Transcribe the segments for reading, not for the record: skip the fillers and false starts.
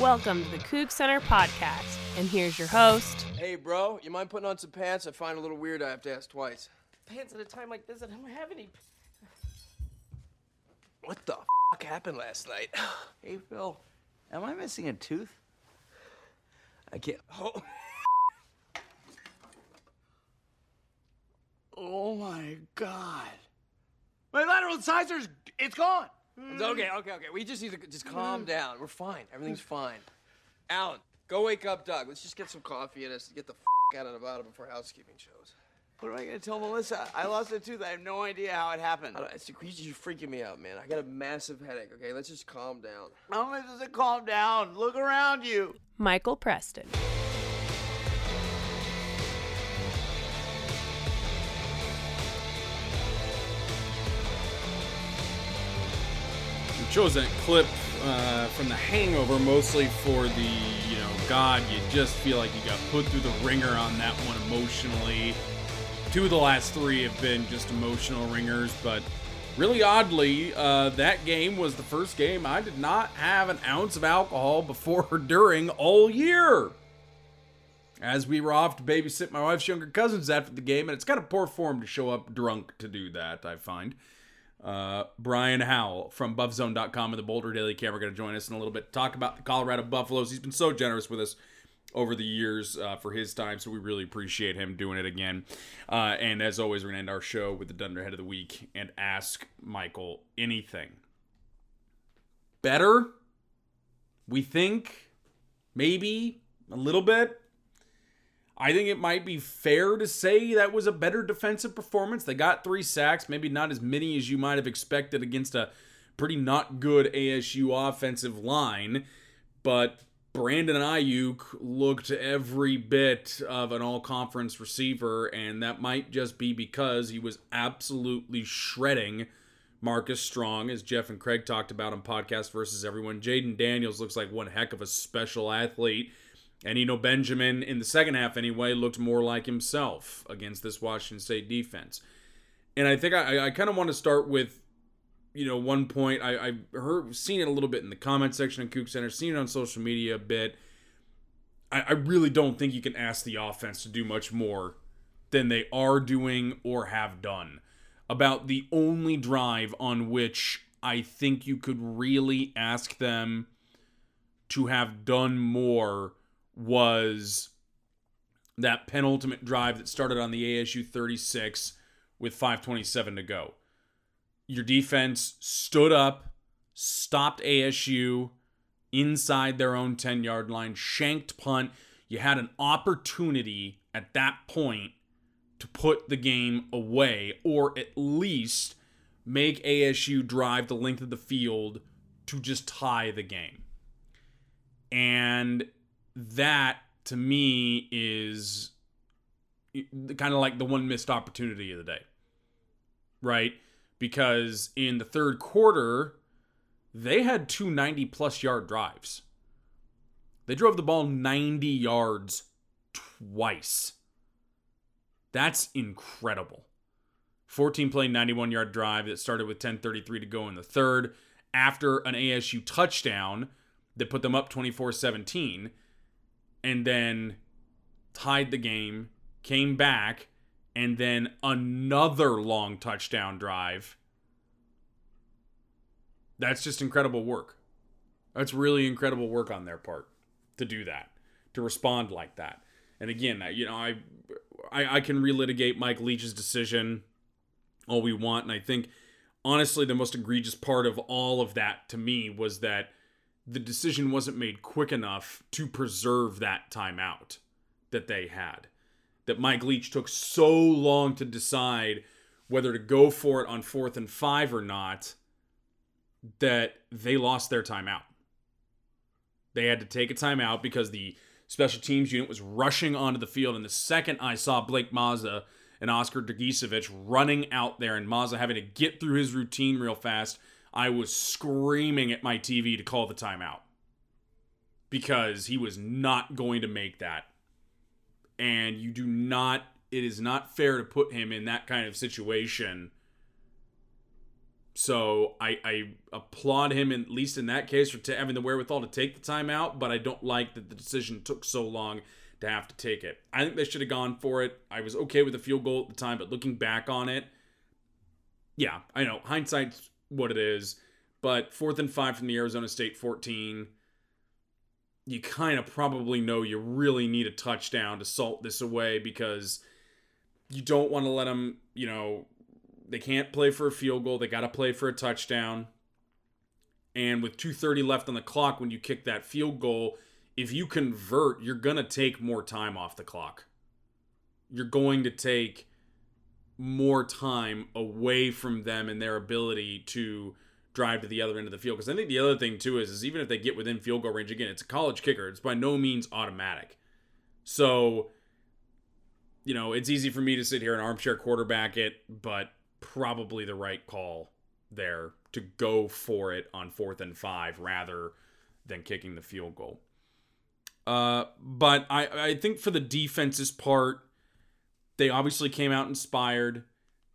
Welcome to the Coug Center podcast, and here's your host. Hey, bro, you mind putting on some pants? I find it a little weird I have to ask twice. Pants at a time like this, I don't have any. What the fuck happened last night? Hey, Phil, am I missing a tooth? I can't. Oh. Oh my God. My lateral incisors, it's gone. It's okay. We just need to just calm down. We're fine. Everything's fine. Alan, go wake up Doug. Let's just get some coffee in us and get the out of Nevada before housekeeping shows. What am I going to tell Melissa? I lost a tooth. I have no idea how it happened. You're freaking me out, man. I got a massive headache, okay? Let's just calm down. How much does it calm down? Look around you. Michael Preston. Chose that clip from The Hangover mostly for the, God, you just feel like you got put through the ringer on that one emotionally. Two of the last three have been just emotional ringers, but really oddly, that game was the first game I did not have an ounce of alcohol before or during all year. As we were off to babysit my wife's younger cousins after the game, and it's kind of poor form to show up drunk to do that, I find. Brian Howell from buffzone.com and the Boulder Daily Camera are going to join us in a little bit to talk about the Colorado Buffaloes. He's been so generous with us over the years for his time, so we really appreciate him doing it again. And as always, we're going to end our show with the Dunderhead of the Week and ask Michael anything. Better? We think? Maybe? A little bit? I think it might be fair to say that was a better defensive performance. They got 3 sacks, maybe not as many as you might have expected against a pretty not good ASU offensive line, but Brandon Ayuk looked every bit of an all-conference receiver, and that might just be because he was absolutely shredding Marcus Strong, as Jeff and Craig talked about on Podcast Versus Everyone. Jaden Daniels looks like one heck of a special athlete. And Benjamin, in the second half anyway, looked more like himself against this Washington State defense. And I think I kind of want to start with, one point. I've seen it a little bit in the comment section of Coug Center, seen it on social media a bit. I really don't think you can ask the offense to do much more than they are doing or have done. About the only drive on which I think you could really ask them to have done more was that penultimate drive that started on the ASU 36 with 5:27 to go. Your defense stood up, stopped ASU inside their own 10-yard line, shanked punt. You had an opportunity at that point to put the game away or at least make ASU drive the length of the field to just tie the game. And that, to me, is kind of like the one missed opportunity of the day, right? Because in the third quarter, they had 2 90-plus yard drives. They drove the ball 90 yards twice. That's incredible. 14-play, 91-yard drive that started with 10:33 to go in the third after an ASU touchdown that put them up 24-17. And then tied the game, came back, and then another long touchdown drive. That's just incredible work. That's really incredible work on their part to do that, to respond like that. And again, I can relitigate Mike Leach's decision all we want, and I think, honestly, the most egregious part of all of that to me was that the decision wasn't made quick enough to preserve that timeout that they had. That Mike Leach took so long to decide whether to go for it on 4th and 5 or not, that they lost their timeout. They had to take a timeout because the special teams unit was rushing onto the field. And the second I saw Blake Mazza and Oscar Degisevic running out there and Mazza having to get through his routine real fast, I was screaming at my TV to call the timeout because he was not going to make that. And it is not fair to put him in that kind of situation So I applaud him, at least in that case, for having the wherewithal to take the timeout, but I don't like that the decision took so long to have to take it. I think they should have gone for it. I was okay with the field goal at the time, but looking back on it, yeah, I know, hindsight's what it is, but 4th and 5 from the Arizona State 14, you kind of probably know you really need a touchdown to salt this away, because you don't want to let them, you know, they can't play for a field goal. They got to play for a touchdown. And with 2:30 left on the clock, when you kick that field goal, if you convert, you're going to take more time off the clock. You're going to take more time away from them and their ability to drive to the other end of the field. Because I think the other thing, too, is even if they get within field goal range, again, it's a college kicker. It's by no means automatic. So, you know, it's easy for me to sit here and armchair quarterback it, but probably the right call there to go for it on 4th and 5 rather than kicking the field goal. But I think for the defense's part, they obviously came out inspired.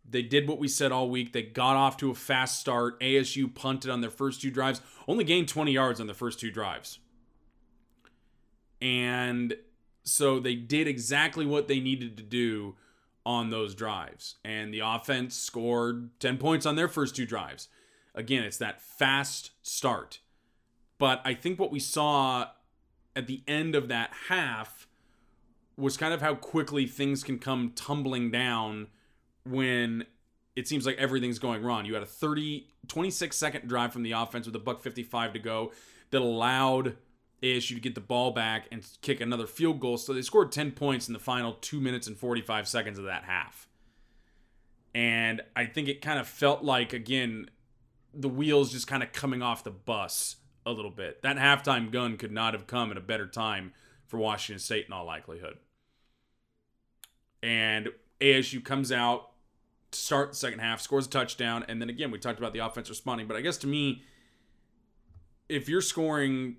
They did what we said all week. They got off to a fast start. ASU punted on their first two drives. Only gained 20 yards on their first two drives. And so they did exactly what they needed to do on those drives. And the offense scored 10 points on their first two drives. Again, it's that fast start. But I think what we saw at the end of that half was kind of how quickly things can come tumbling down when it seems like everything's going wrong. You had a 26-second drive from the offense with a $1:55 to go that allowed ASU to get the ball back and kick another field goal. So they scored 10 points in the final 2 minutes and 45 seconds of that half. And I think it kind of felt like, again, the wheels just kind of coming off the bus a little bit. That halftime gun could not have come at a better time for Washington State in all likelihood. And ASU comes out to start the second half, scores a touchdown, and then again, we talked about the offense responding. But I guess to me, if you're scoring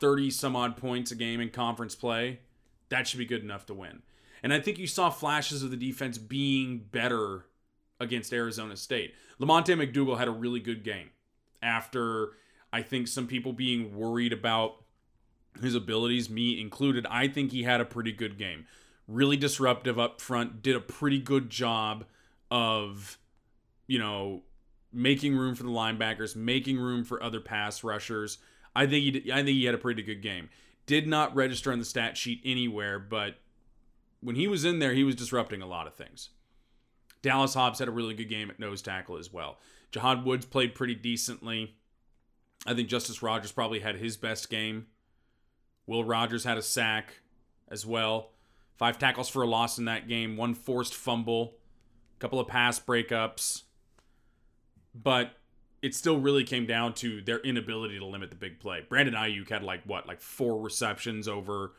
30-some-odd points a game in conference play, that should be good enough to win. And I think you saw flashes of the defense being better against Arizona State. Lamonte McDougall had a really good game after, I think, some people being worried about his abilities, me included. I think he had a pretty good game. Really disruptive up front, did a pretty good job of, you know, making room for the linebackers, making room for other pass rushers. I think he had a pretty good game. Did not register on the stat sheet anywhere, but when he was in there, he was disrupting a lot of things. Dallas Hobbs had a really good game at nose tackle as well. Jihad Woods played pretty decently. I think Justice Rogers probably had his best game. Will Rogers had a sack as well. 5 tackles for a loss in that game. 1 forced fumble. A couple of pass breakups. But it still really came down to their inability to limit the big play. Brandon Ayuk had like 4 receptions over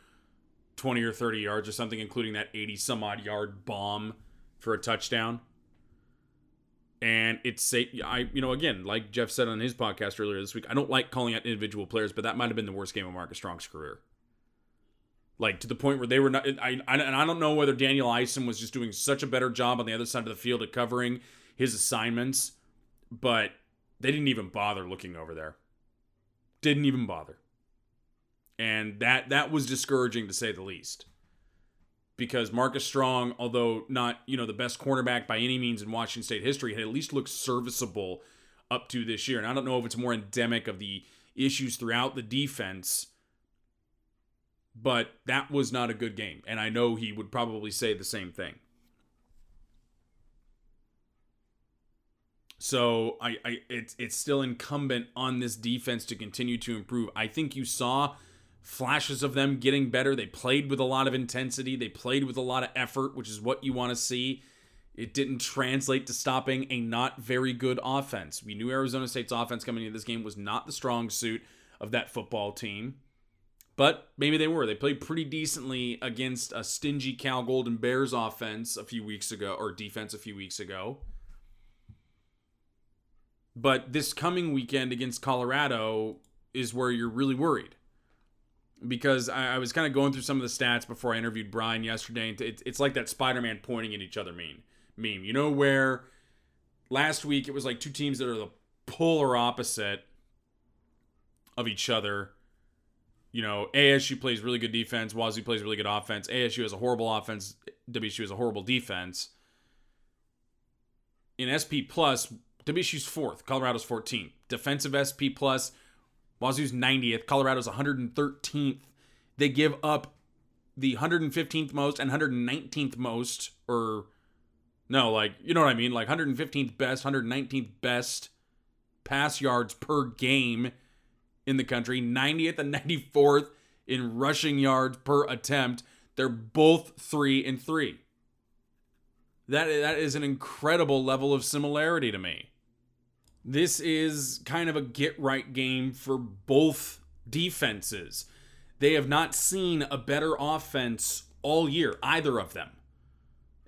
20 or 30 yards or something, including that 80-some-odd yard bomb for a touchdown. And it's, you know, again, like Jeff said on his podcast earlier this week, I don't like calling out individual players, but that might have been the worst game of Marcus Strong's career. Like, to the point where they were not, I don't know whether Daniel Ison was just doing such a better job on the other side of the field at covering his assignments, but they didn't even bother looking over there. Didn't even bother. And that was discouraging, to say the least. Because Marcus Strong, although not, you know, the best cornerback by any means in Washington State history, had at least looked serviceable up to this year. And I don't know if it's more endemic of the issues throughout the defense, but that was not a good game. And I know he would probably say the same thing. So it's still incumbent on this defense to continue to improve. I think you saw flashes of them getting better. They played with a lot of intensity. They played with a lot of effort, which is what you want to see. It didn't translate to stopping a not very good offense. We knew Arizona State's offense coming into this game was not the strong suit of that football team. But maybe they were. They played pretty decently against a stingy Cal Golden Bears offense a few weeks ago, or defense a few weeks ago. But this coming weekend against Colorado is where you're really worried. Because I was kind of going through some of the stats before I interviewed Brian yesterday. And it's like that Spider-Man pointing at each other meme. You know, where last week it was like two teams that are the polar opposite of each other. You know, ASU plays really good defense. Wazoo plays really good offense. ASU has a horrible offense. WSU has a horrible defense. In SP+, WSU's 4th. Colorado's 14th. Defensive SP+, Wazoo's 90th. Colorado's 113th. They give up the 115th most and 119th most, or no, like, you know what I mean? Like 115th best, 119th best pass yards per game in the country. 90th and 94th in rushing yards per attempt. They're both 3-3. That is an incredible level of similarity to me. This is kind of a get-right game for both defenses. They have not seen a better offense all year, either of them,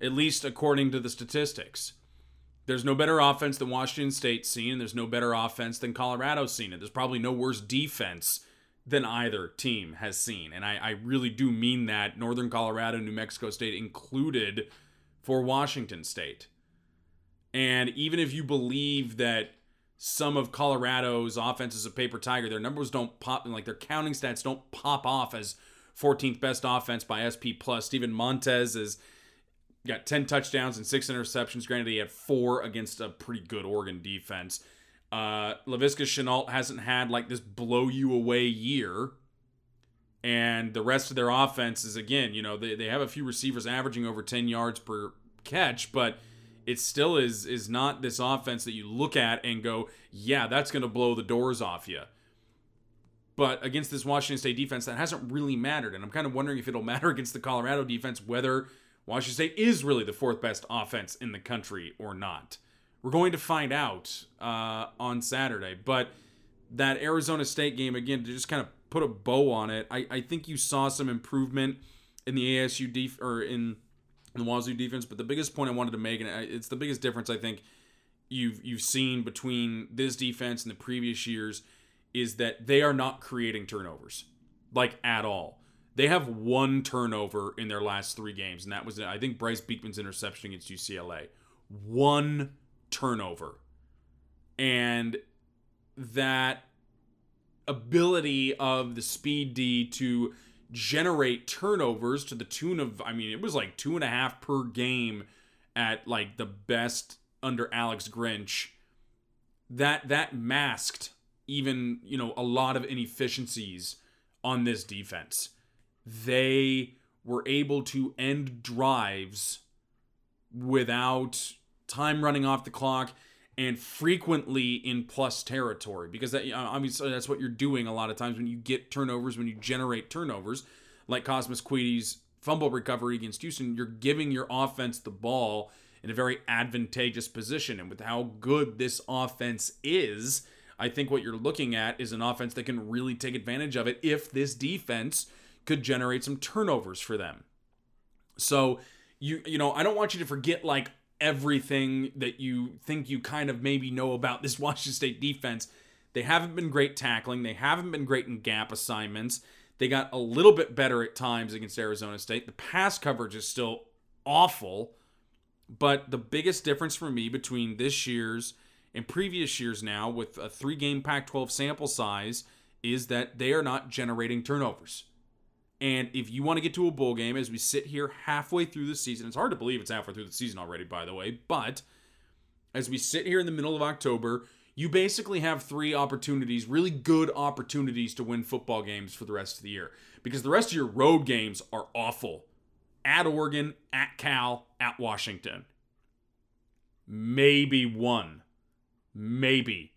at least according to the statistics. There's no better offense than Washington State's seen, and there's no better offense than Colorado's seen, and there's probably no worse defense than either team has seen. And I really do mean that, Northern Colorado, New Mexico State included, for Washington State. And even if you believe that some of Colorado's offense is a paper tiger, their numbers don't pop, and like their counting stats don't pop off as 14th best offense by SP+. Steven Montez has got 10 touchdowns and 6 interceptions. Granted, he had 4 against a pretty good Oregon defense. Laviska Shenault hasn't had like this blow you away year. And the rest of their offense is, again, you know, they have a few receivers averaging over 10 yards per catch, but it still is not this offense that you look at and go, yeah, that's going to blow the doors off you. But against this Washington State defense, that hasn't really mattered. And I'm kind of wondering if it'll matter against the Colorado defense, whether Washington State is really the 4th best offense in the country or not. We're going to find out on Saturday. But that Arizona State game, again, to just kind of put a bow on it, I think you saw some improvement in the ASU in the Wazoo defense, but the biggest point I wanted to make, and it's the biggest difference I think you've seen between this defense and the previous years, is that they are not creating turnovers, like, at all. They have 1 turnover in their last 3 games, and that was, I think, Bryce Beekman's interception against UCLA. 1 turnover. And that ability of the speed D to generate turnovers to the tune of, I mean, it was like 2.5 per game at like the best under Alex Grinch, that masked even, you know, a lot of inefficiencies on this defense. They were able to end drives without time running off the clock, and frequently in plus territory, because that, obviously that's what you're doing a lot of times when you get turnovers, when you generate turnovers, like Cosmas Quiety's fumble recovery against Houston. You're giving your offense the ball in a very advantageous position. And with how good this offense is, I think what you're looking at is an offense that can really take advantage of it if this defense could generate some turnovers for them. So, you know, I don't want you to forget, like, everything that you think you kind of maybe know about this Washington State defense. They haven't been great tackling. They haven't been great in gap assignments. They got a little bit better at times against Arizona State. The pass coverage is still awful. But the biggest difference for me between this year's and previous years now, with a 3-game Pac-12 sample size, is that they are not generating turnovers. And if you want to get to a bowl game, as we sit here halfway through the season, it's hard to believe it's halfway through the season already, by the way, but as we sit here in the middle of October, you basically have 3 opportunities, really good opportunities, to win football games for the rest of the year. Because the rest of your road games are awful. At Oregon, at Cal, at Washington. Maybe 1. Maybe.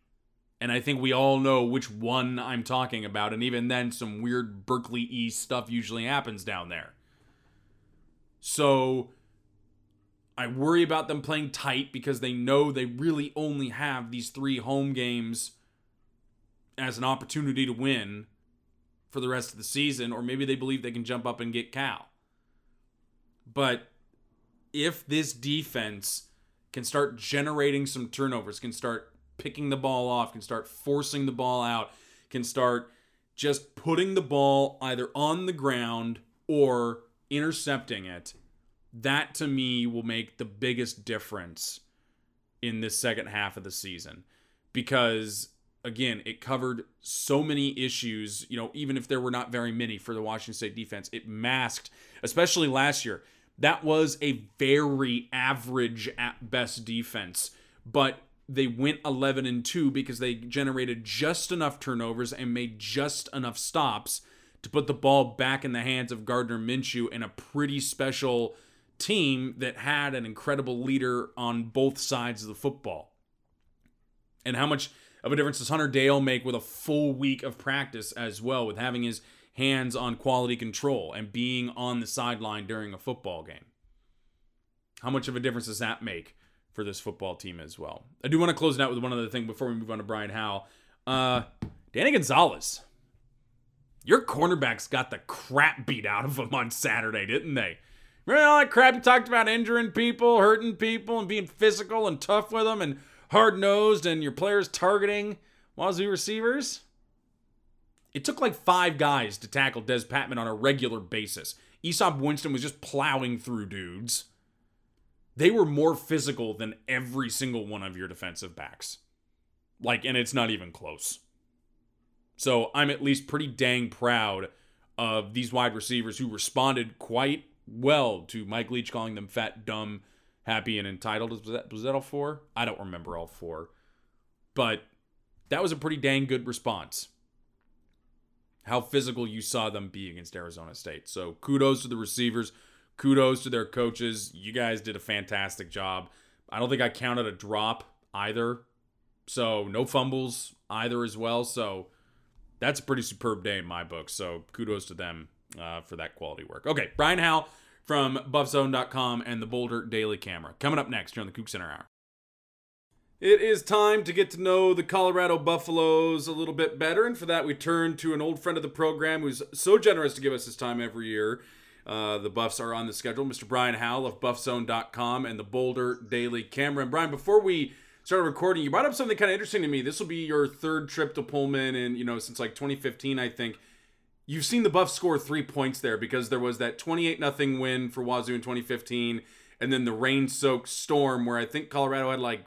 And I think we all know which one I'm talking about. And even then, some weird Berkeley-y stuff usually happens down there. So I worry about them playing tight, because they know they really only have these 3 home games as an opportunity to win for the rest of the season. Or maybe they believe they can jump up and get Cal. But if this defense can start generating some turnovers, can start picking the ball off, can start forcing the ball out, can start just putting the ball either on the ground or intercepting it, that to me will make the biggest difference in this second half of the season. because, again, it covered so many issues, you know, even if there were not very many for the Washington State defense. It masked, especially last year, that was a very average at best defense, but they went 11-2 because they generated just enough turnovers and made just enough stops to put the ball back in the hands of Gardner Minshew and a pretty special team that had an incredible leader on both sides of the football. And how much of a difference does Hunter Dale make with a full week of practice as well, with having his hands on quality control and being on the sideline during a football game? How much of a difference does that make for this football team as well? I do want to close it out with one other thing before we move on to Brian Howell. Danny Gonzalez. Your cornerbacks got the crap beat out of them on Saturday, didn't they? Remember all that crap you talked about injuring people, hurting people, and being physical and tough with them and hard-nosed and your players targeting Wazoo receivers? It took like 5 guys to tackle Des Patman on a regular basis. Esop Winston was just plowing through dudes. They were more physical than every single one of your defensive backs. Like, and it's not even close. So I'm at least pretty dang proud of these wide receivers who responded quite well to Mike Leach calling them fat, dumb, happy, and entitled. Was that all 4? I don't remember all 4. But that was a pretty dang good response. How physical you saw them be against Arizona State. So kudos to the receivers. Kudos to their coaches. You guys did a fantastic job. I don't think I counted a drop either. So no fumbles either as well. So that's a pretty superb day in my book. So kudos to them for that quality work. Okay, Brian Howell from buffzone.com and the Boulder Daily Camera. Coming up next here on the Coug Center Hour. It is time to get to know the Colorado Buffaloes a little bit better, and for that we turn to an old friend of the program who's so generous to give us his time every year. The Buffs are on the schedule, Mr. Brian Howell of buffzone.com and the Boulder Daily Camera. And Brian, before we started recording, you brought up something kind of interesting to me. This will be your 3rd trip to Pullman and, you know, since like 2015, I think. You've seen the Buffs score 3 points there because there was that 28-0 win for Wazoo in 2015 and then the rain-soaked storm where I think Colorado had like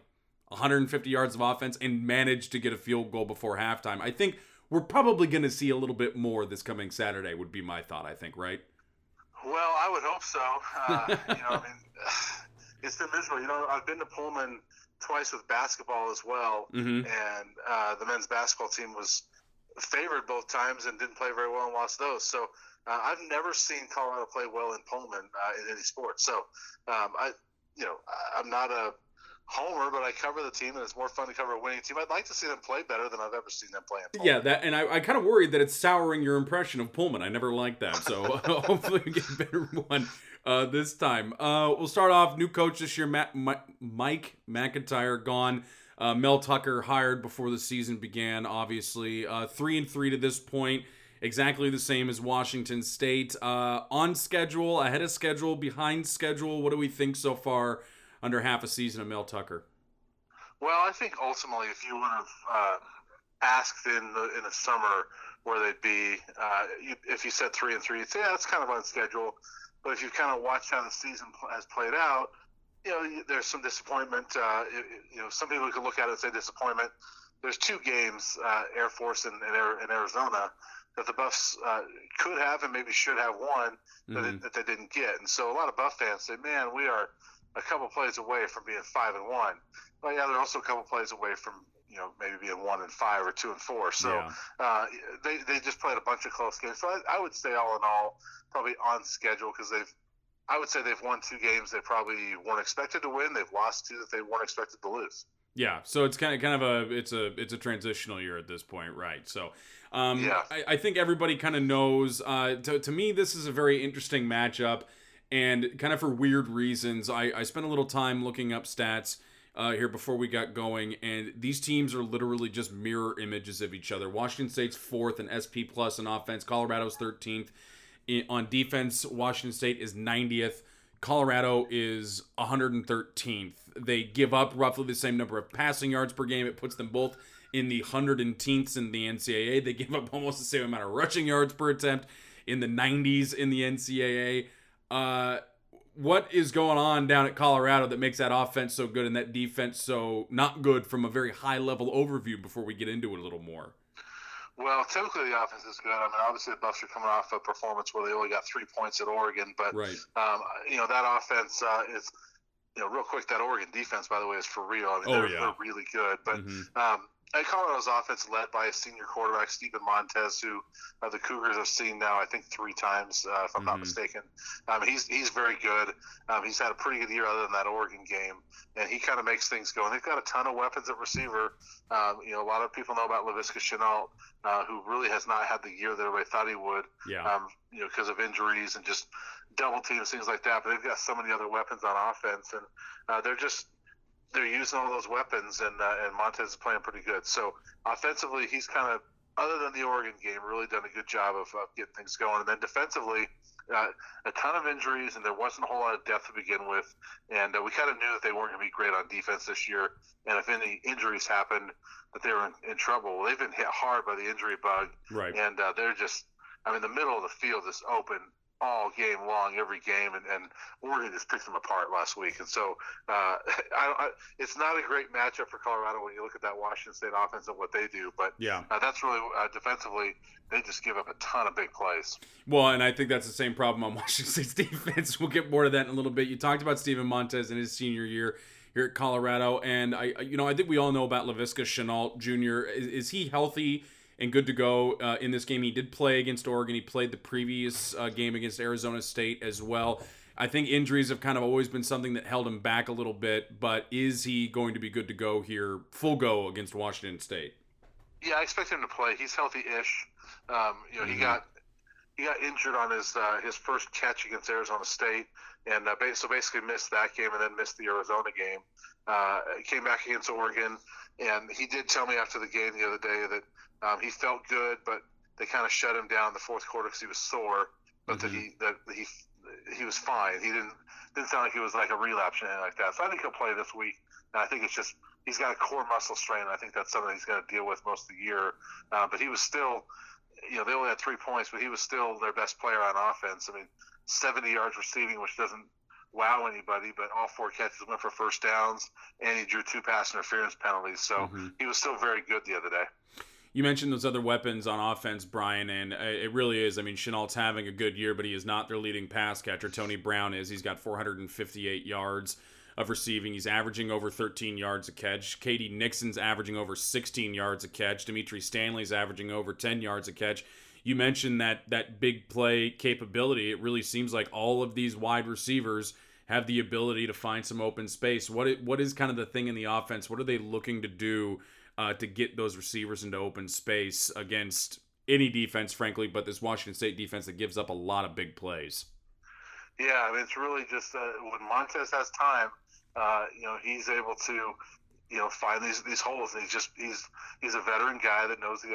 150 yards of offense and managed to get a field goal before halftime. I think we're probably going to see a little bit more this coming Saturday would be my thought, I think, right? Well, I would hope so. You know, I mean, it's been miserable. You know, I've been to Pullman twice with basketball as well, and the men's basketball team was favored both times and didn't play very well and lost those. So I've never seen Colorado play well in Pullman in any sport. So I'm not a homer, but I cover the team, and it's more fun to cover a winning team. I'd like to see them play better than I've ever seen them play in Pullman. Yeah, that, and I kind of worried that it's souring your impression of Pullman. I never liked that, so hopefully we get a better one this time. We'll start off, new coach this year, Mike McIntyre gone. Mel Tucker hired before the season began, obviously. 3-3 to this point, exactly the same as Washington State. On schedule, ahead of schedule, behind schedule, what do we think so far under half a season of Mel Tucker? Well, I think ultimately if you would have asked in the summer where they'd be, if you said 3-3, you'd say, yeah, that's kind of on schedule. But if you kind of watched how the season has played out, you know, there's some disappointment. Some people could look at it and say disappointment. There's 2 games, Air Force and Arizona, that the Buffs could have and maybe should have won that they didn't get. And so a lot of Buff fans say, man, we are a couple plays away from being 5-1. But yeah, they're also a couple plays away from, you know, maybe being 1-5 or 2-4. So they just played a bunch of close games. So I would say all in all, probably on schedule because they've won 2 games they probably weren't expected to win. They've lost 2 that they weren't expected to lose. Yeah, so it's kind of a transitional year at this point, right? So I think everybody kind of knows. To me, this is a very interesting matchup, and kind of for weird reasons. I spent a little time looking up stats here before we got going, and these teams are literally just mirror images of each other. Washington State's 4th and SP+ in offense. Colorado's 13th. On defense, Washington State is 90th. Colorado is 113th. They give up roughly the same number of passing yards per game. It puts them both in the 110th in the NCAA. They give up almost the same amount of rushing yards per attempt in the 90s in the NCAA. what is going on down at Colorado that makes that offense so good and that defense so not good from a very high-level overview before we get into it a little more? Well, typically the offense is good. I mean, obviously the Buffs are coming off a performance where they only got 3 points at Oregon, but right. You know, that offense is, you know, real quick. That Oregon defense, by the way, is for real. I mean, they're really good. But Colorado's offense, led by a senior quarterback, Steven Montez, who the Cougars have seen now, I think, 3 times, if I'm not mistaken. He's very good. He's had a pretty good year other than that Oregon game, and he kind of makes things go. And they've got a ton of weapons at receiver. You know, a lot of people know about Laviska Shenault, who really has not had the year that everybody thought he would. Yeah. You know, because of injuries and just double teams, things like that. But they've got so many other weapons on offense, and they're using all those weapons, and Montez is playing pretty good. So offensively, he's kind of, other than the Oregon game, really done a good job of getting things going. And then defensively, a ton of injuries, and there wasn't a whole lot of depth to begin with. And we kind of knew that they weren't going to be great on defense this year. And if any injuries happened, that they were in trouble. They've been hit hard by the injury bug. Right. And they're just, I mean, the middle of the field is open all game long, every game, and Oregon just picked them apart last week. And so it's not a great matchup for Colorado when you look at that Washington State offense and what they do. But that's really defensively, they just give up a ton of big plays. Well, and I think that's the same problem on Washington State's defense. We'll get more to that in a little bit. You talked about Steven Montez in his senior year here at Colorado, and I think we all know about Laviska Shenault Jr. Is he healthy and good to go in this game? He did play against Oregon. He played the previous game against Arizona State as well. I think injuries have kind of always been something that held him back a little bit, but is he going to be good to go here, full go against Washington State? Yeah, I expect him to play. He's healthy-ish. He got injured on his first catch against Arizona State, and so basically missed that game and then missed the Arizona game. Came back against Oregon, and he did tell me after the game the other day that he felt good, but they kind of shut him down in the fourth quarter because he was sore. But that he was fine. He didn't sound like he was like a relapse or anything like that. So I think he'll play this week. And I think it's just he's got a core muscle strain. I think that's something he's got to deal with most of the year. But he was still, you know, they only had 3 points, but he was still their best player on offense. I mean, 70 yards receiving, which doesn't wow anybody, but all 4 catches went for first downs, and he drew 2 pass interference penalties. So he was still very good the other day. You mentioned those other weapons on offense, Brian, and it really is. I mean, Chenault's having a good year, but he is not their leading pass catcher. Tony Brown is. He's got 458 yards of receiving. He's averaging over 13 yards a catch. Katie Nixon's averaging over 16 yards a catch. Dimitri Stanley's averaging over 10 yards a catch. You mentioned that big play capability. It really seems like all of these wide receivers have the ability to find some open space. What is kind of the thing in the offense? What are they looking to do to get those receivers into open space against any defense, frankly, but this Washington State defense that gives up a lot of big plays? Yeah, I mean, it's really just when Montez has time, you know, he's able to, you know, find these holes. And he's a veteran guy that knows it's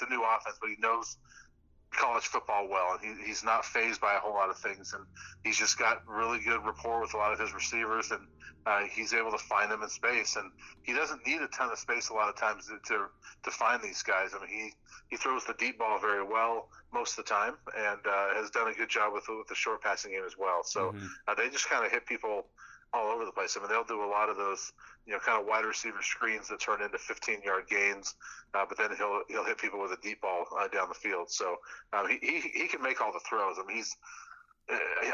a new offense, but he knows college football well, and he's not fazed by a whole lot of things, and he's just got really good rapport with a lot of his receivers, and he's able to find them in space, and he doesn't need a ton of space a lot of times to find these guys. I mean, he throws the deep ball very well most of the time, and has done a good job with the short passing game as well. So they just kind of hit people all over the place. I mean, they'll do a lot of those, you know, kind of wide receiver screens that turn into 15-yard gains, but then he'll hit people with a deep ball down the field. So he can make all the throws. I mean,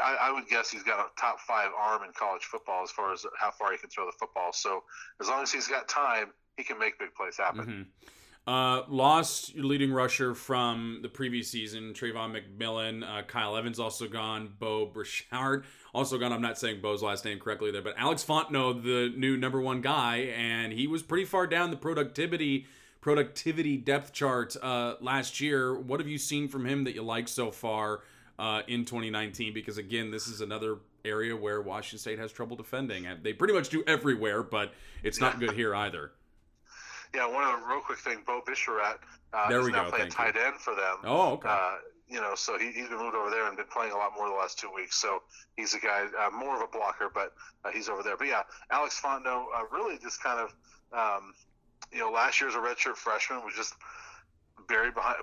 I would guess he's got a top 5 arm in college football as far as how far he can throw the football. So as long as he's got time, he can make big plays happen. Lost your leading rusher from the previous season, Trayvon McMillan. Kyle Evans also gone. Bo Bicharat also gone. I'm not saying Bo's last name correctly there, but Alex Fontenot, the new number 1 guy, and he was pretty far down the productivity depth chart last year. What have you seen from him that you like so far in 2019? Because again, this is another area where Washington State has trouble defending. They pretty much do everywhere, but it's not good here either. Yeah, one other real quick thing, Bo Bicharat is now playing tight end for them. Oh, okay. You know, so he's been moved over there and been playing a lot more the last 2 weeks. So he's a guy, more of a blocker, but he's over there. But yeah, Alex Fontenot really just kind of, you know, last year as a redshirt freshman was just buried behind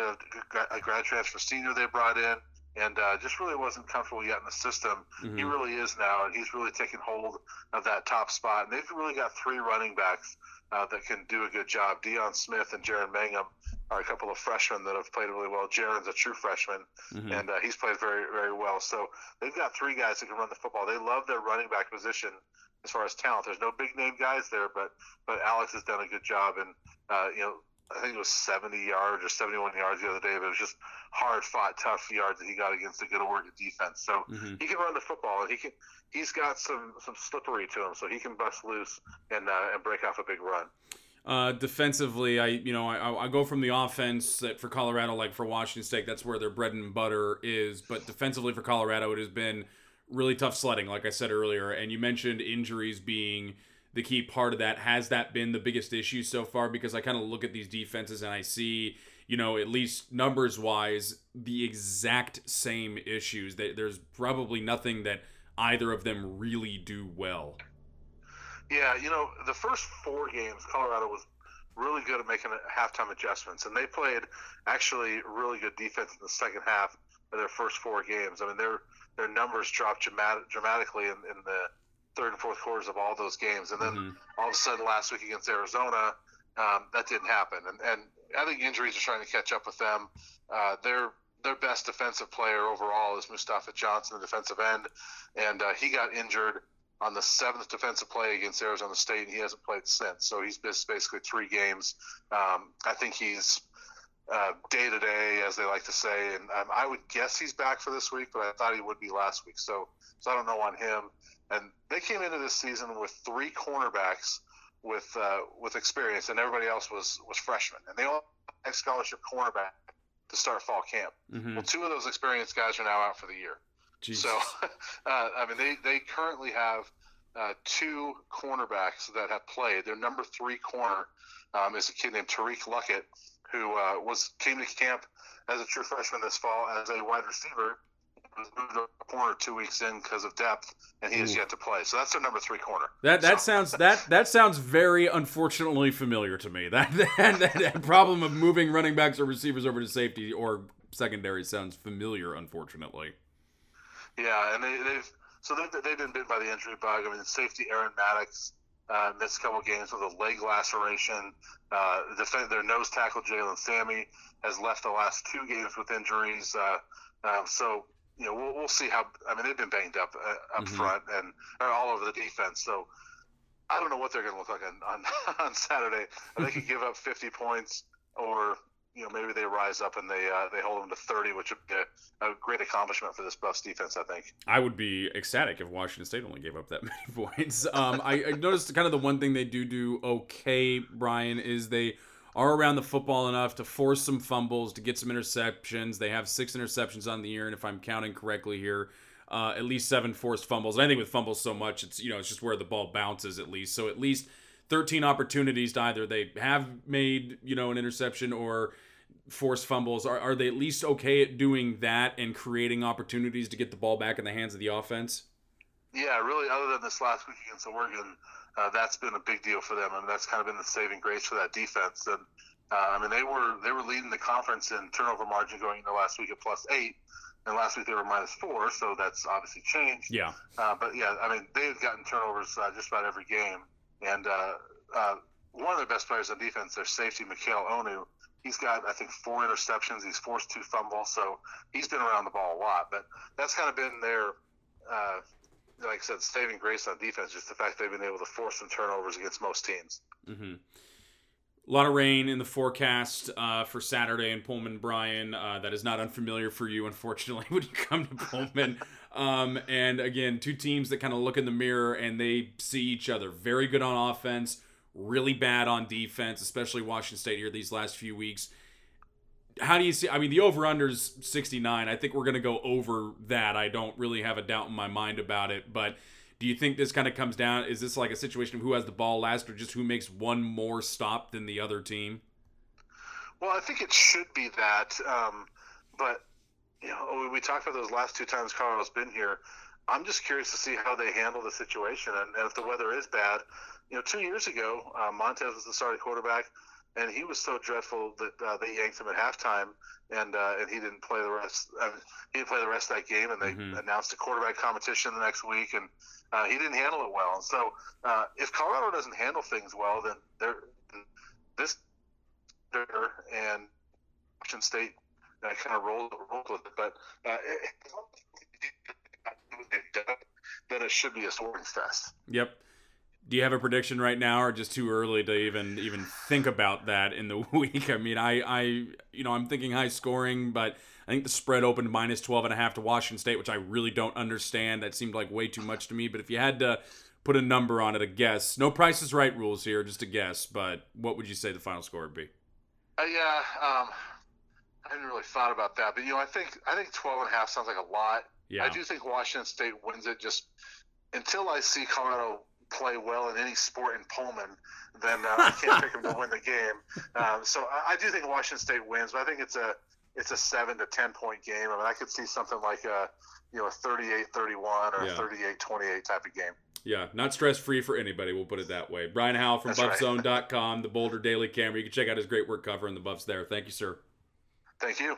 a grad transfer senior they brought in. and just really wasn't comfortable yet in the system. Mm-hmm. He really is now, and he's really taken hold of that top spot. And they've really got three running backs that can do a good job. Deion Smith and Jaron Mangum are a couple of freshmen that have played really well. Jaron's a true freshman, mm-hmm. and he's played very, very well. So they've got three guys that can run the football. They love their running back position as far as talent. There's no big-name guys there, but Alex has done a good job. And, I think it was 70 yards or 71 yards the other day, but it was just hard-fought, tough yards that he got against a good Oregon defense. So mm-hmm. he can run the football, and he's got some slippery to him, so he can bust loose and break off a big run. Defensively, I go from the offense for Colorado, like for Washington State, that's where their bread and butter is. But defensively for Colorado, it has been really tough sledding, like I said earlier. And you mentioned injuries being the key part of that. Has that been the biggest issue so far? Because I kind of look at these defenses and I see, at least numbers-wise, the exact same issues. There's probably nothing that either of them really do well. Yeah, the first four games, Colorado was really good at making halftime adjustments, and they played actually really good defense in the second half of their first four games. I mean, their numbers dropped dramatically in the third and fourth quarters of all those games. And then mm-hmm. all of a sudden last week against Arizona, that didn't happen. And I think injuries are trying to catch up with them. Their best defensive player overall is Mustafa Johnson, the defensive end. And he got injured on the seventh defensive play against Arizona State, and he hasn't played since. So he's missed basically three games. I think he's day-to-day, as they like to say. And I would guess he's back for this week, but I thought he would be last week. So I don't know on him. And they came into this season with three cornerbacks with experience, and everybody else was freshmen. And they all had scholarship cornerback to start fall camp. Mm-hmm. Well, two of those experienced guys are now out for the year. Jeez. So, they currently have two cornerbacks that have played. Their number three corner is a kid named Tariq Luckett, who came to camp as a true freshman this fall as a wide receiver. Was moved to a corner 2 weeks in because of depth, and he has yet to play. So that's their number three corner. That sounds very unfortunately familiar to me. That problem of moving running backs or receivers over to safety or secondary sounds familiar, unfortunately. Yeah, and they've been bitten by the injury bug. I mean, safety Aaron Maddox missed a couple games with a leg laceration. Their nose tackle Jalen Sammy has left the last two games with injuries. We'll see how. I mean, they've been banged up mm-hmm. front and all over the defense. So I don't know what they're going to look like on Saturday. They could give up 50 points, or maybe they rise up and they hold them to 30, which would be a great accomplishment for this Buffs defense. I think I would be ecstatic if Washington State only gave up that many points. I noticed kind of the one thing they do okay, Brian, is they are around the football enough to force some fumbles, to get some interceptions. They have 6 interceptions on the year, and if I'm counting correctly here, at least 7 forced fumbles. And I think with fumbles so much, it's it's just where the ball bounces at least. So at least 13 opportunities to either they have made an interception or forced fumbles. Are they at least okay at doing that and creating opportunities to get the ball back in the hands of the offense? Yeah, really, other than this last week against Oregon, that's been a big deal for them. I mean, that's kind of been the saving grace for that defense. And they were leading the conference in turnover margin going into last week at +8, and last week they were -4, so that's obviously changed. Yeah. They had gotten turnovers just about every game. And one of their best players on defense, their safety, Mikael Onu, he's got, I think, 4 interceptions. He's forced 2 fumbles, so he's been around the ball a lot. But that's kind of been their like I said, saving grace on defense, just the fact they've been able to force some turnovers against most teams. Mm-hmm. A lot of rain in the forecast for Saturday in Pullman, Brian. That is not unfamiliar for you, unfortunately, when you come to Pullman. And again, two teams that kind of look in the mirror and they see each other. Very good on offense, really bad on defense, especially Washington State here these last few weeks. How do you see? I mean, the over-under's 69. I think we're going to go over that. I don't really have a doubt in my mind about it. But do you think this kind of comes down? Is this like a situation of who has the ball last or just who makes one more stop than the other team? Well, I think it should be that. We talked about those last two times Colorado's been here. I'm just curious to see how they handle the situation. And if the weather is bad, 2 years ago, Montez was the starting quarterback. and he was so dreadful that they yanked him at halftime, and he didn't play the rest. He didn't play the rest of that game, and they announced a quarterback competition the next week, and he didn't handle it well. So if Colorado doesn't handle things well, then and Washington State kind of rolled with it, but then it should be a scoring fest. Yep. Do you have a prediction right now, or just too early to even think about that in the week? I mean, I'm thinking high scoring, but I think the spread opened -12.5 to Washington State, which I really don't understand. That seemed like way too much to me. But if you had to put a number on it, a guess, no Price is Right rules here, just a guess. But what would you say the final score would be? I hadn't really thought about that, but I think 12.5 sounds like a lot. Yeah. I do think Washington State wins it. Just until I see Colorado play well in any sport in Pullman, then I can't pick them to win the game. So I do think Washington State wins, but I think it's a 7 to 10 point game. I mean, I could see something like a 38-31 or 38-28 type of game. Yeah, not stress free for anybody. We'll put it that way. Brian Howell from buffzone.com, the Boulder Daily Camera. You can check out his great work covering the Buffs there. Thank you, sir. Thank you.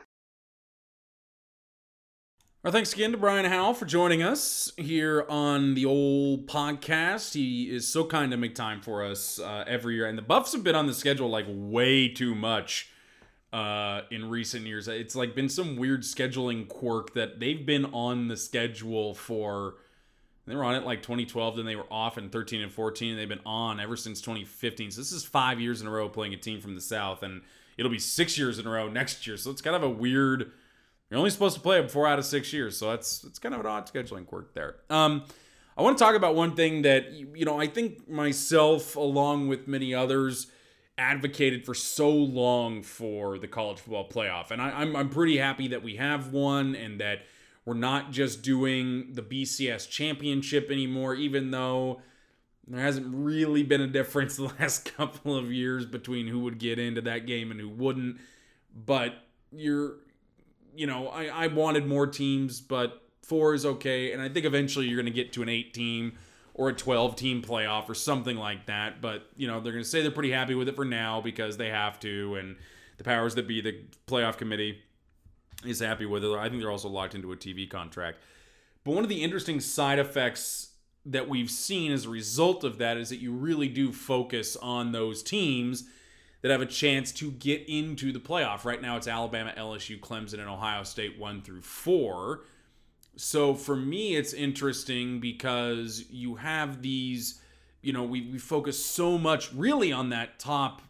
Our thanks again to Brian Howell for joining us here on the old podcast. He is so kind to make time for us every year. And the Buffs have been on the schedule like way too much in recent years. It's like been some weird scheduling quirk that they've been on the schedule for. They were on it like 2012, then they were off in 13 and 14. And they've been on ever since 2015. So this is 5 years in a row playing a team from the South, and it'll be 6 years in a row next year. So it's kind of a weird. You're only supposed to play it 4 out of 6 years, so that's kind of an odd scheduling quirk there. I want to talk about one thing that, I think myself, along with many others, advocated for so long for the college football playoff. And I'm pretty happy that we have one and that we're not just doing the BCS championship anymore, even though there hasn't really been a difference the last couple of years between who would get into that game and who wouldn't. But I wanted more teams, but 4 is okay. And I think eventually you're going to get to an 8-team or a 12-team playoff or something like that. But, they're going to say they're pretty happy with it for now because they have to. And the powers that be, the playoff committee, is happy with it. I think they're also locked into a TV contract. But one of the interesting side effects that we've seen as a result of that is that you really do focus on those teams that have a chance to get into the playoff. Right now it's Alabama, LSU, Clemson, and Ohio State 1 through 4. So for me, it's interesting because you have these, we focus so much really on that top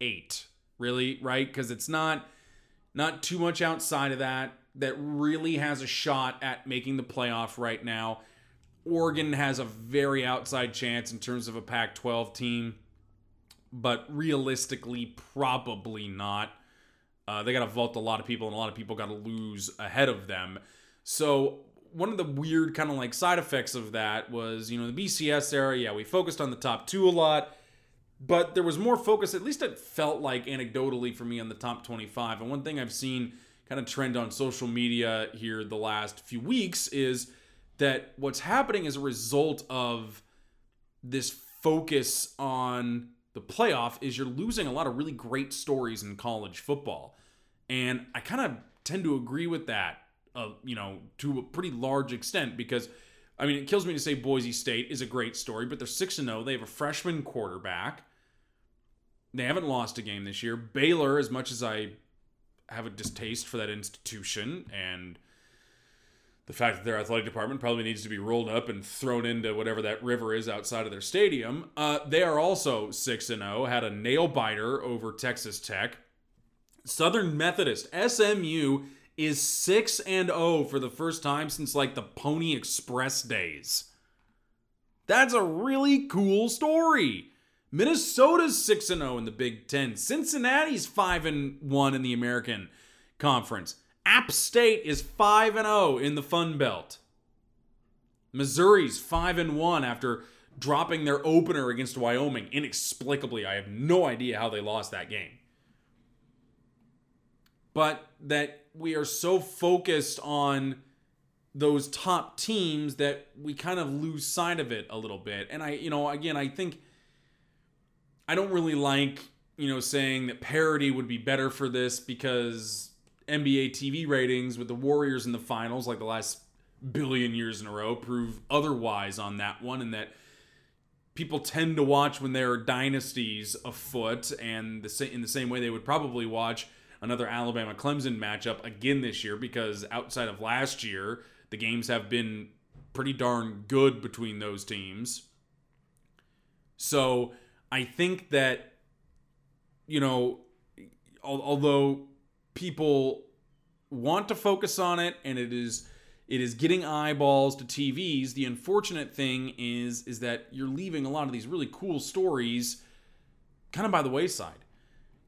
8, really, right? Because it's not too much outside of that really has a shot at making the playoff right now. Oregon has a very outside chance in terms of a Pac-12 team, but realistically, probably not. They got to vault a lot of people, and a lot of people got to lose ahead of them. So one of the weird kind of like side effects of that was, the BCS era, we focused on the top 2 a lot, but there was more focus, at least it felt like anecdotally for me, on the top 25. And one thing I've seen kind of trend on social media here the last few weeks is that what's happening as a result of this focus on the playoff is you're losing a lot of really great stories in college football. And I kind of tend to agree with that, to a pretty large extent, because, it kills me to say Boise State is a great story, but they're 6-0. They have a freshman quarterback. They haven't lost a game this year. Baylor, as much as I have a distaste for that institution and the fact that their athletic department probably needs to be rolled up and thrown into whatever that river is outside of their stadium, they are also 6-0, had a nail-biter over Texas Tech. Southern Methodist, SMU, is 6-0 for the first time since, the Pony Express days. That's a really cool story. Minnesota's 6-0 in the Big Ten. Cincinnati's 5-1 in the American Conference. App State is 5-0 in the Fun Belt. Missouri's 5-1 after dropping their opener against Wyoming. Inexplicably, I have no idea how they lost that game. But that we are so focused on those top teams that we kind of lose sight of it a little bit. And I think I don't really like you know, saying that parity would be better for this because NBA TV ratings with the Warriors in the finals, like the last billion years in a row, prove otherwise on that one, and that people tend to watch when there are dynasties afoot, and in the same way they would probably watch another Alabama-Clemson matchup again this year, because outside of last year, the games have been pretty darn good between those teams. So I think that, you know, although people want to focus on it and it is getting eyeballs to TVs, the unfortunate thing is that you're leaving a lot of these really cool stories kind of by the wayside.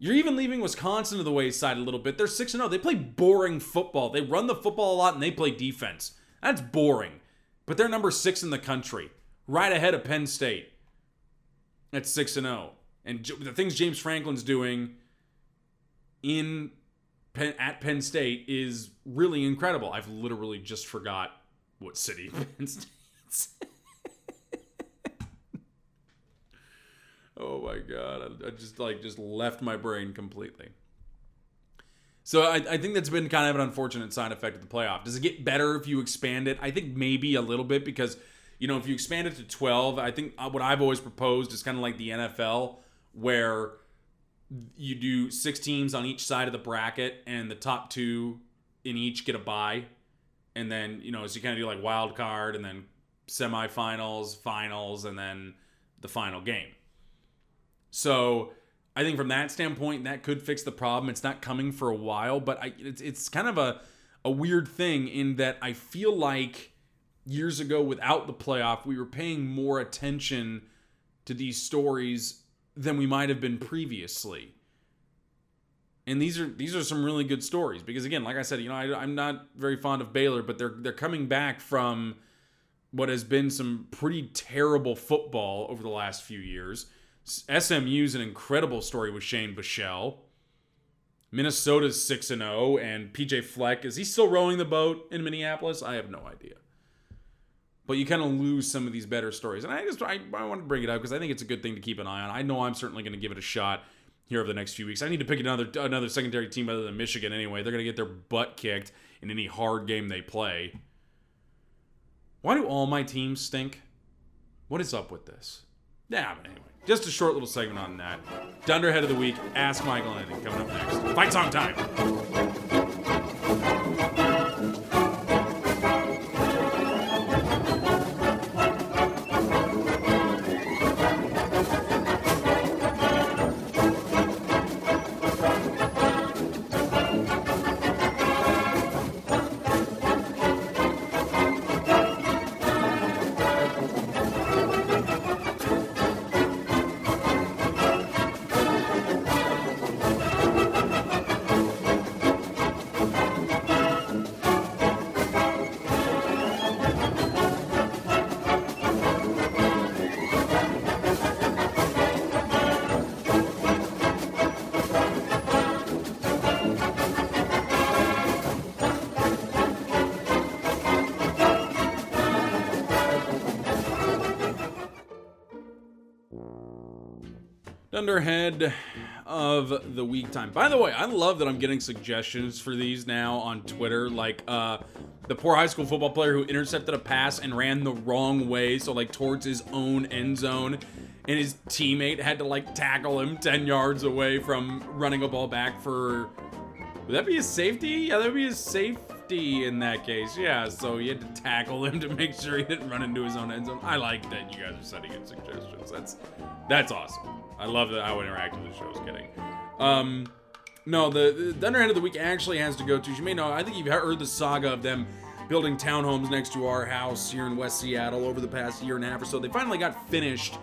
You're even leaving Wisconsin to the wayside a little bit. They're 6-0. They play boring football. They run the football a lot and they play defense. That's boring. But they're number 6 in the country, right ahead of Penn State at 6-0. And the things James Franklin's doing at Penn State is really incredible. I've literally just forgot what city Penn State's. Oh my God. I just left my brain completely. So I think that's been kind of an unfortunate side effect of the playoff. Does it get better if you expand it? I think maybe a little bit, because, you know, if you expand it to 12, I think what I've always proposed is kind of like the NFL, where you do 6 teams on each side of the bracket and the top 2 in each get a bye. And then, you know, so you kind of do like wild card and then semifinals, finals, and then the final game. So I think from that standpoint, that could fix the problem. It's not coming for a while, but it's kind of a weird thing in that I feel like years ago without the playoff, we were paying more attention to these stories than we might have been previously. And these are some really good stories because, again, like I said, you know, I'm not very fond of Baylor, but they're coming back from what has been some pretty terrible football over the last few years. SMU's an incredible story with Shane Bichelle. Minnesota's 6-0, and PJ Fleck, is he still rowing the boat in Minneapolis? I have no idea. But you kind of lose some of these better stories. And I want to bring it up because I think it's a good thing to keep an eye on. I know I'm certainly going to give it a shot here over the next few weeks. I need to pick another secondary team other than Michigan anyway. They're going to get their butt kicked in any hard game they play. Why do all my teams stink? What is up with this? Yeah, but anyway. Just a short little segment on that. Dunderhead of the Week, Ask Michael Anything, coming up next. Fight Song Time! Dunderhead of the Week time. By the way, I love that I'm getting suggestions for these now on Twitter, like the poor high school football player who intercepted a pass and ran the wrong way, so like towards his own end zone, and his teammate had to like tackle him 10 yards away from running a ball back for... Would that be a safety? Yeah, that would be a safety in that case. Yeah, so he had to tackle him to make sure he didn't run into his own end zone. I like that you guys are sending in suggestions. That's awesome. I love that how interactive the show is getting. No, the Dunderhead of the Week actually has to go to, you may know, I think you've heard the saga of them building townhomes next to our house here in West Seattle over the past year and a half or so. They finally got finished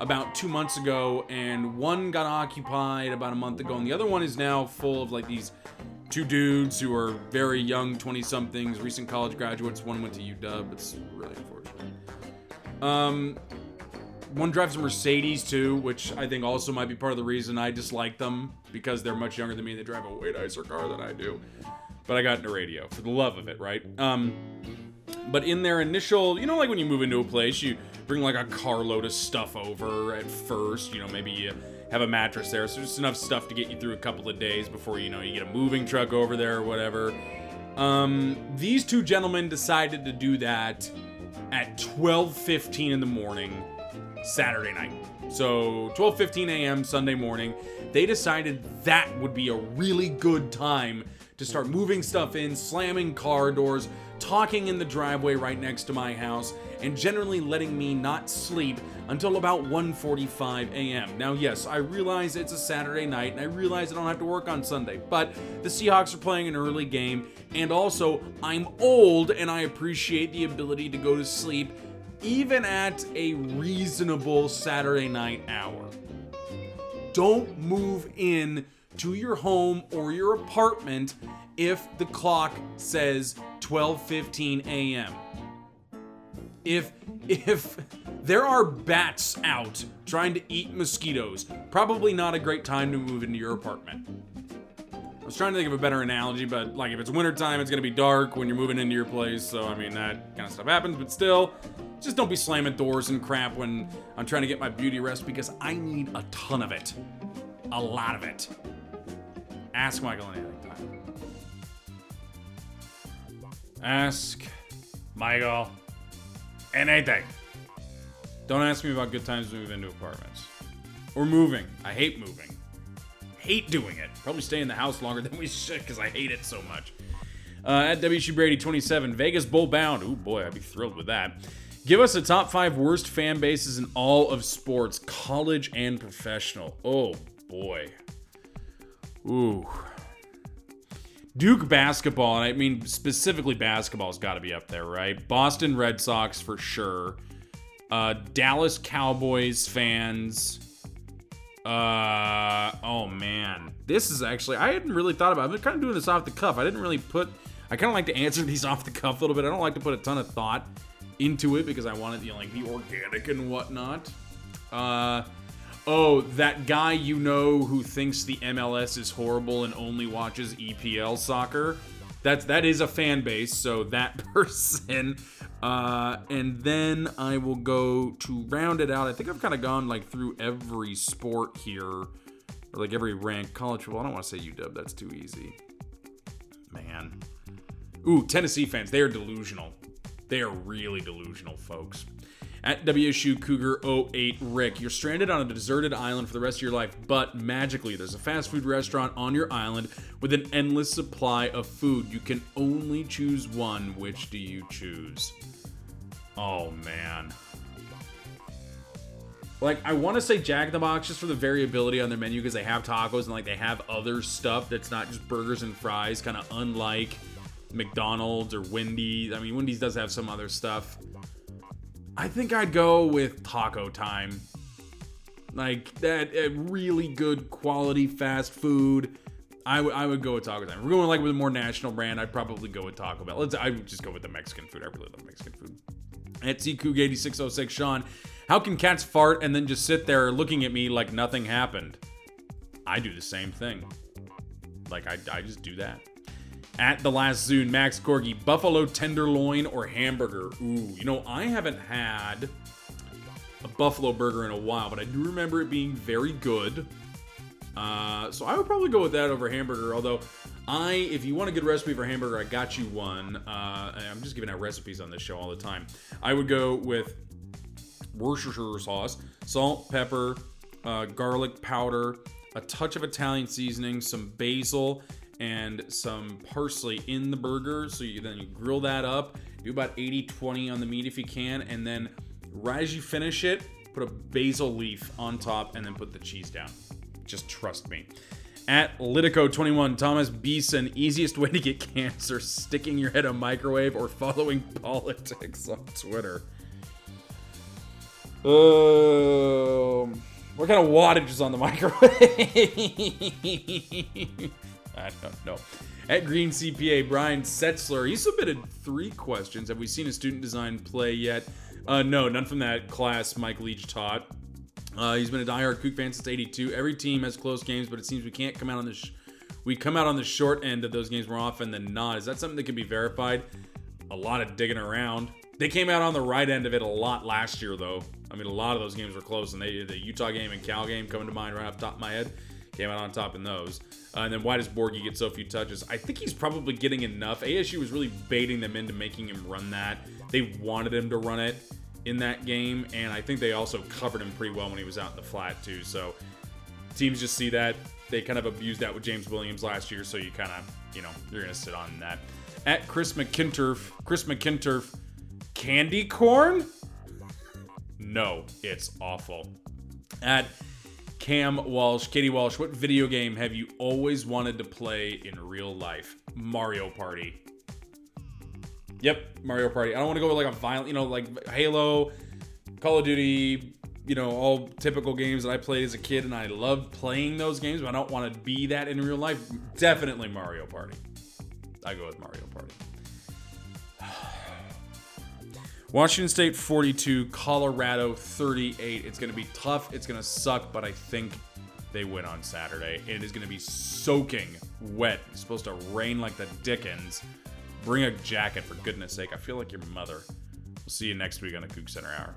about 2 months ago, and one got occupied about a month ago, and the other one is now full of like these two dudes who are very young, 20-somethings, recent college graduates. One went to UW. It's really unfortunate. One drives a Mercedes, too, which I think also might be part of the reason I dislike them, because they're much younger than me and they drive a way nicer car than I do. But I got into radio for the love of it, right? But in their initial, you know, like when you move into a place, you bring like a carload of stuff over at first, you know, maybe you have a mattress there. So just enough stuff to get you through a couple of days before, you know, you get a moving truck over there or whatever. These two gentlemen decided to do that at 12:15 in the morning, Saturday night. So 12:15 a.m. Sunday morning, they decided that would be a really good time to start moving stuff in, slamming car doors, talking in the driveway right next to my house, and generally letting me not sleep until about 1:45 a.m. Now, yes, I realize it's a Saturday night, and I realize I don't have to work on Sunday, but the Seahawks are playing an early game, and also, I'm old, and I appreciate the ability to go to sleep even at a reasonable Saturday night hour. Don't move in to your home or your apartment if the clock says 12:15 a.m. If there are bats out trying to eat mosquitoes, probably not a great time to move into your apartment. I was trying to think of a better analogy, but like if it's wintertime, it's going to be dark when you're moving into your place, so I mean, that kind of stuff happens, but still, just don't be slamming doors and crap when I'm trying to get my beauty rest, because I need a ton of it. A lot of it. Ask Michael anything. Ask Michael anything. Don't ask me about good times to move into apartments. Or moving. I hate moving. Hate doing it. Probably stay in the house longer than we should because I hate it so much. At WC Brady 27, Vegas Bowl bound. Ooh boy, I'd be thrilled with that. Give us the top 5 worst fan bases in all of sports, college and professional. Oh boy. Ooh. Duke basketball, and I mean specifically basketball's got to be up there, right? Boston Red Sox for sure. Dallas Cowboys fans. Oh man. This is actually, I hadn't really thought about it. I've been kind of doing this off the cuff. I kind of like to answer these off the cuff a little bit. I don't like to put a ton of thought into it because I want it, you know, like be organic and whatnot. Oh, that guy you know who thinks the MLS is horrible and only watches EPL soccer. That is a fan base, so that person. And then I will go to round it out. I think I've kind of gone like through every sport here, or like every rank. College football, I don't want to say UW, that's too easy. Man. Ooh, Tennessee fans, they are delusional. They are really delusional, folks. At WSU Cougar 08 Rick, you're stranded on a deserted island for the rest of your life, but magically there's a fast food restaurant on your island with an endless supply of food. You can only choose one. Which do you choose? Oh man. Like I want to say Jack in the Box just for the variability on their menu because they have tacos and like they have other stuff that's not just burgers and fries, kind of unlike McDonald's or Wendy's. I mean, Wendy's does have some other stuff. I think I'd go with Taco Time. Like, that really good quality fast food. I would go with Taco Time. If we're going like with a more national brand, I'd probably go with Taco Bell. I would just go with the Mexican food. I really love Mexican food. At CCoug8606, Sean, how can cats fart and then just sit there looking at me like nothing happened? I do the same thing. Like, I just do that. At the last Zoom, Max Corgi, buffalo tenderloin or hamburger? Ooh, you know, I haven't had a buffalo burger in a while, but I do remember it being very good. So I would probably go with that over hamburger, although if you want a good recipe for hamburger, I got you one. I'm just giving out recipes on this show all the time. I would go with Worcestershire sauce, salt, pepper, garlic powder, a touch of Italian seasoning, some basil, and some parsley in the burger. So you grill that up, do about 80-20 on the meat if you can, and then right as you finish it, put a basil leaf on top and then put the cheese down. Just trust me. At Litico21, Thomas Beeson, easiest way to get cancer, sticking your head in a microwave or following politics on Twitter? What kind of wattage is on the microwave? I don't know. At Green CPA, Brian Setzler, he submitted 3 questions. Have we seen a student design play yet? No, none from that class Mike Leach taught. He's been a diehard Coug fan since '82. Every team has close games, but it seems we can't come out on the we come out on the short end of those games more often than not. Is that something that can be verified? A lot of digging around. They came out on the right end of it a lot last year, though. I mean, a lot of those games were close, and the Utah game and Cal game coming to mind right off the top of my head, came out on top in those. And then why does Borgi get so few touches? I think he's probably getting enough. ASU was really baiting them into making him run that. They wanted him to run it in that game, and I think they also covered him pretty well when he was out in the flat too. So teams just see that. They kind of abused that with James Williams last year, so you kind of, you're going to sit on that. At Chris McInturf, candy corn? No, it's awful. At Katie Walsh, what video game have you always wanted to play in real life? Mario Party. Yep, Mario Party. I don't want to go with like a violent, like Halo, Call of Duty, all typical games that I played as a kid, and I love playing those games, but I don't want to be that in real life. Definitely Mario Party. I go with Mario Party. Washington State 42, Colorado 38. It's going to be tough. It's going to suck, but I think they win on Saturday. And it is going to be soaking wet. It's supposed to rain like the Dickens. Bring a jacket, for goodness sake. I feel like your mother. We'll see you next week on the Coug Center Hour.